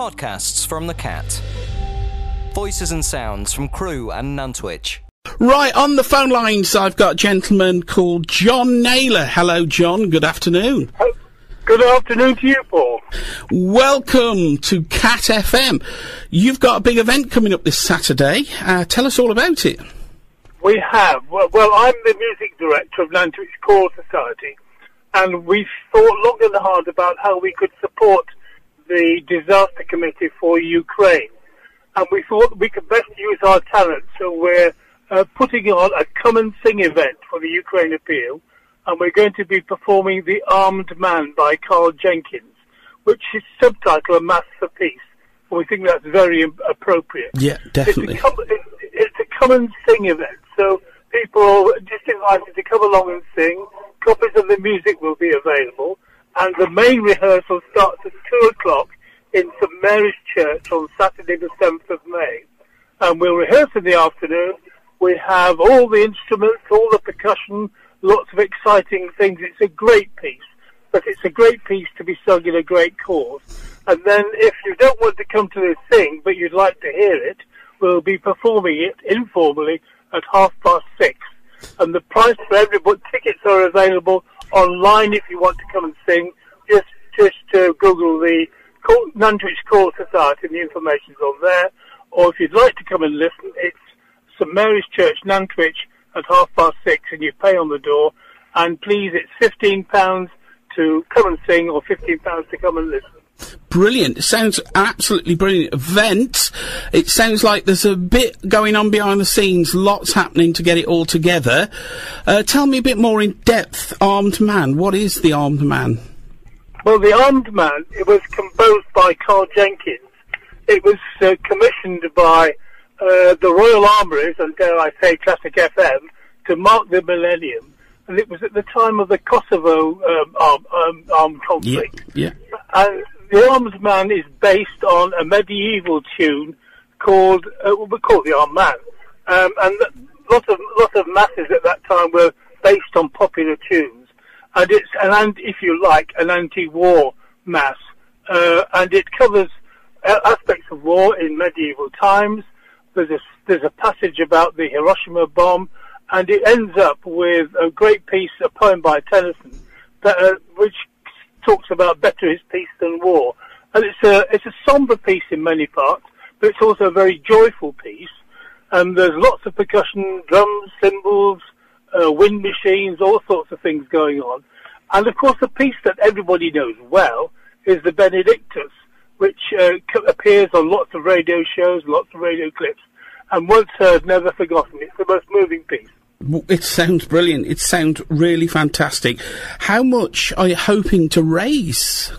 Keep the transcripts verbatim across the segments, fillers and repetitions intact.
Podcasts from the Cat. Voices and sounds from Crewe and Nantwich. Right, on the phone lines, I've got a gentleman called John Naylor. Hello, John. Good afternoon. Oh, good afternoon to you, Paul. Welcome to Cat F M. You've got a big event coming up this Saturday. Uh, tell us all about it. We have. Well, well, I'm the music director of Nantwich Choral Society, and we've thought long and hard about how we could support the Disaster Committee for Ukraine. And we thought we could best use our talent, so we're uh, putting on a come and sing event for the Ukraine Appeal, and we're going to be performing The Armed Man by Karl Jenkins, which is subtitled A Mass for Peace, and we think that's very appropriate. Yeah, definitely. It's a come, it, it's a come and sing event, so people just invited to come along and sing. Copies of the music will be available, and the main rehearsal starts at two o'clock in St Mary's Church on Saturday the seventh of May. And we'll rehearse in the afternoon. We have all the instruments, all the percussion, lots of exciting things. It's a great piece, but it's a great piece to be sung in a great cause. And then if you don't want to come to this thing, but you'd like to hear it, we'll be performing it informally at half past six, and the price for everybody, tickets are available online if you want to come and sing. Just just uh, Google the Nantwich Choral Society and the information's on there, or if you'd like to come and listen, it's St Mary's Church, Nantwich, at half past six, and you pay on the door, and please, it's fifteen pounds to come and sing, or fifteen pounds to come and listen. Brilliant. It sounds absolutely brilliant event. It sounds like there's a bit going on behind the scenes, lots happening to get it all together. Uh, tell me a bit more in depth, Armed Man. What is The Armed Man? Well, The Armed Man, it was composed by Karl Jenkins. It was uh, commissioned by uh, the Royal Armouries, and dare I say Classic F M, to mark the millennium. And it was at the time of the Kosovo um, arm, um, armed conflict. Yeah, yeah. And The Armed Man is based on a medieval tune called, uh, well, we call it The Armed Man, um, and lots of lots of masses at that time were based on popular tunes, and it's an, if you like, an anti-war mass, uh, and it covers aspects of war in medieval times. There's a there's a passage about the Hiroshima bomb, and it ends up with a great piece, a poem by Tennyson, that, uh, which talks about better is peace than war, and it's a it's a sombre piece in many parts, but it's also a very joyful piece. And there's lots of percussion, drums, cymbals, uh, wind machines, all sorts of things going on. And of course, the piece that everybody knows well is the Benedictus, which uh, appears on lots of radio shows, lots of radio clips, and once heard, never forgotten. It's the most moving piece. It sounds brilliant. It sounds really fantastic. How much are you hoping to raise?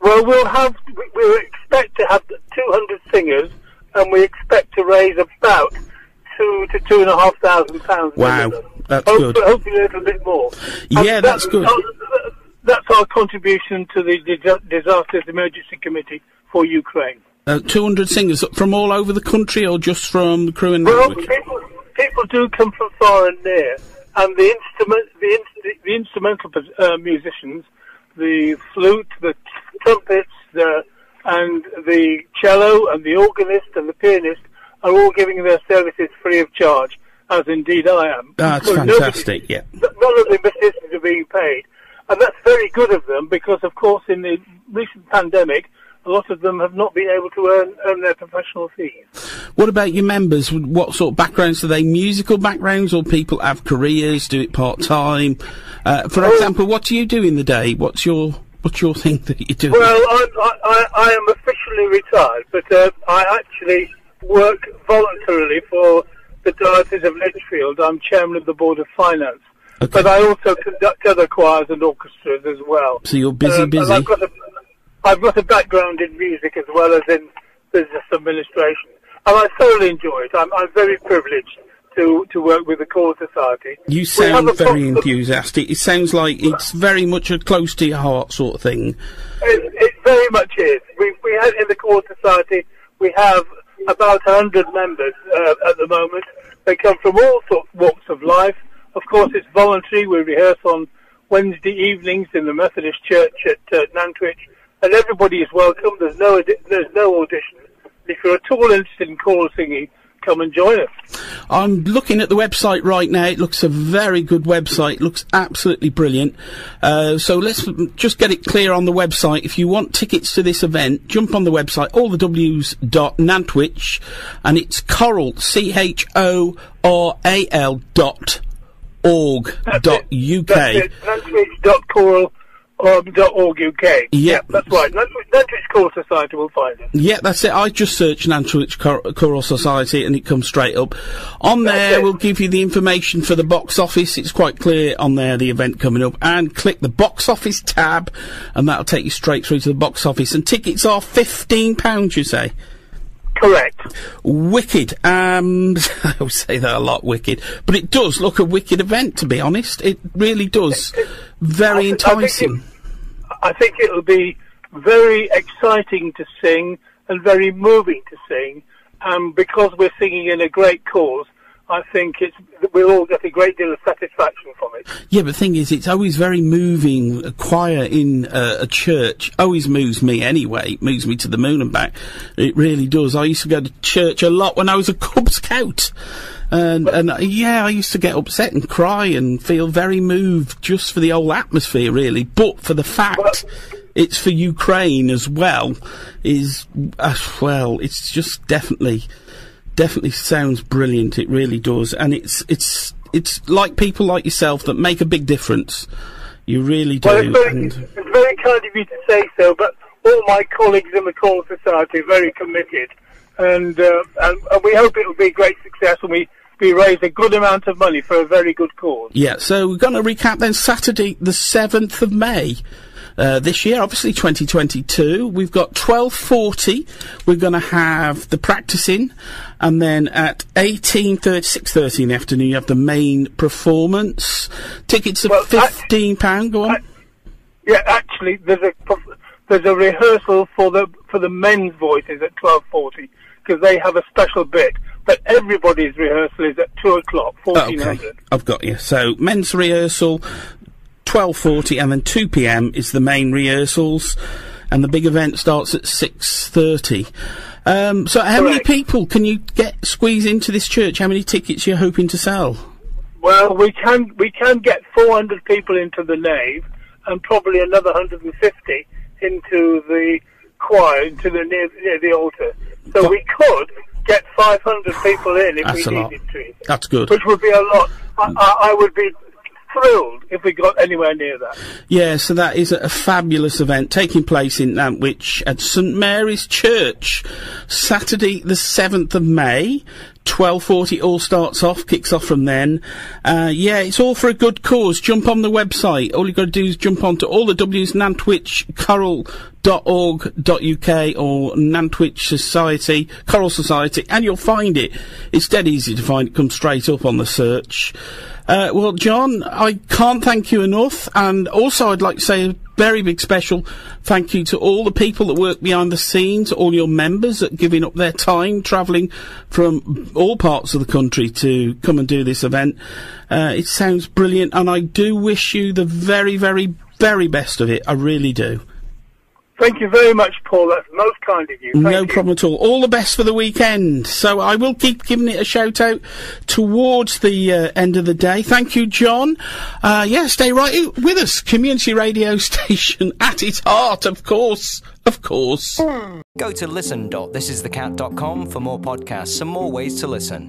Well, we'll have, we, we expect to have two hundred singers, and we expect to raise about two to two and a half thousand pounds. Wow, that's hopefully, good. Hopefully a little bit more. Yeah, and that's, that's good. Our, that's our contribution to the Disasters Emergency Committee for Ukraine. Uh, two hundred singers from all over the country, or just from Crewe and Nantwich? People do come from far and near, and the instrument, the, in, the, the instrumental uh, musicians, the flute, the trumpets, the, and the cello, and the organist, and the pianist are all giving their services free of charge, as indeed I am. That's so fantastic, yeah. None of the musicians are being paid, and that's very good of them, because, of course, in the recent pandemic, a lot of them have not been able to earn, earn their professional fees. What about your members? What sort of backgrounds are they? Musical backgrounds, or people have careers, do it part-time? Uh, for well, example, what do you do in the day? What's your what's your thing that you do? Well, I, I, I am officially retired, but uh, I actually work voluntarily for the Diocese of Lichfield. I'm chairman of the Board of Finance. Okay. But I also conduct other choirs and orchestras as well. So you're busy, um, busy. I've got a, I've got a background in music as well as in business administration, and I thoroughly enjoy it. I'm, I'm very privileged to, to work with the Choral Society. You sound very enthusiastic. It sounds like it's very much a close to your heart sort of thing. It, it very much is. We, we have, in the Choral Society, we have about one hundred members uh, at the moment. They come from all sorts of walks of life. Of course, it's voluntary. We rehearse on Wednesday evenings in the Methodist Church at uh, Nantwich. and everybody is welcome. There's no there's no audition. If you're at all interested in choral singing, come and join us. I'm looking at the website right now. It looks a very good website. It looks absolutely brilliant. Uh, so let's just get it clear on the website. If you want tickets to this event, jump on the website, all the W's dot Nantwich, and it's choral, C H O R A L dot org dot U K. That's it. Nantwich dot choral. Um, dot org U K. Yep. Yeah, that's right. Nantwich, Nantwich Choral Society will find it. Yeah, that's it. I just searched Nantwich Chor Choral Society and it comes straight up. On there, we'll give you the information for the box office. It's quite clear on there, the event coming up. And click the box office tab and that'll take you straight through to the box office. And tickets are fifteen pounds, you say? Correct. Wicked. Um, I would say that a lot, wicked. But it does look a wicked event, to be honest. It really does. It, it, very enticing. I think it'll be very exciting to sing and very moving to sing. Um, because we're singing in a great cause, I think it's, we'll all get a great deal of satisfaction from it. Yeah, but the thing is, it's always very moving. A choir in uh, a church always moves me anyway. It moves me to the moon and back. It really does. I used to go to church a lot when I was a Cub Scout. And, and uh, yeah, I used to get upset and cry and feel very moved just for the whole atmosphere, really. But for the fact... Well, it's for Ukraine as well, is, uh, well, it's just definitely, definitely sounds brilliant, it really does, and it's, it's, it's like people like yourself that make a big difference, you really do. Well, it's very, and it's very kind of you to say so, but all my colleagues in the Choral Society are very committed, and, uh, and, and we hope it will be a great success, and we, we raise a good amount of money for a very good cause. Yeah, so we're going to recap then, Saturday the seventh of May. Uh, this year, obviously twenty twenty-two, we've got twelve forty, we're going to have the practicing, and then at eighteen thirty, six thirty in the afternoon, you have the main performance. Tickets are well, fifteen pounds, go on. I, yeah, actually, there's a, there's a rehearsal for the, for the men's voices at twelve forty, because they have a special bit. But everybody's rehearsal is at two o'clock, fourteen hundred. Oh, okay. I've got you. So, men's rehearsal, twelve forty, and then two p m is the main rehearsals, and the big event starts at six thirty. Um, so how Correct. many people can you get squeeze into this church? How many tickets are you hoping to sell? Well, we can we can get four hundred people into the nave, and probably another one hundred and fifty into the choir, into the near, near the altar. So Got we could get five hundred people in if That's we needed to. That's good. Which would be a lot. I, I, I would be thrilled if we got anywhere near that. Yeah, so that is a, a fabulous event taking place in Nantwich at St Mary's Church, Saturday the seventh of May, twelve forty, all starts off, kicks off from then. Uh, yeah, it's all for a good cause. Jump on the website. All you've got to do is jump on to all the W's, Nantwich Choral dot org dot U K or Nantwich Society, Choral Society, and you'll find it. It's dead easy to find. It comes straight up on the search. Uh, well, John, I can't thank you enough, and also I'd like to say a very big special thank you to all the people that work behind the scenes, all your members that are giving up their time, travelling from all parts of the country to come and do this event. Uh, it sounds brilliant, and I do wish you the very, very, very best of it. I really do. Thank you very much, Paul. That's most kind of you. Thank no you. problem at all. All the best for the weekend. So I will keep giving it a shout-out towards the uh, end of the day. Thank you, John. Uh, yeah, stay right with us. Community radio station at its heart, of course. Of course. Go to listen dot this is the cat dot com for more podcasts and more ways to listen.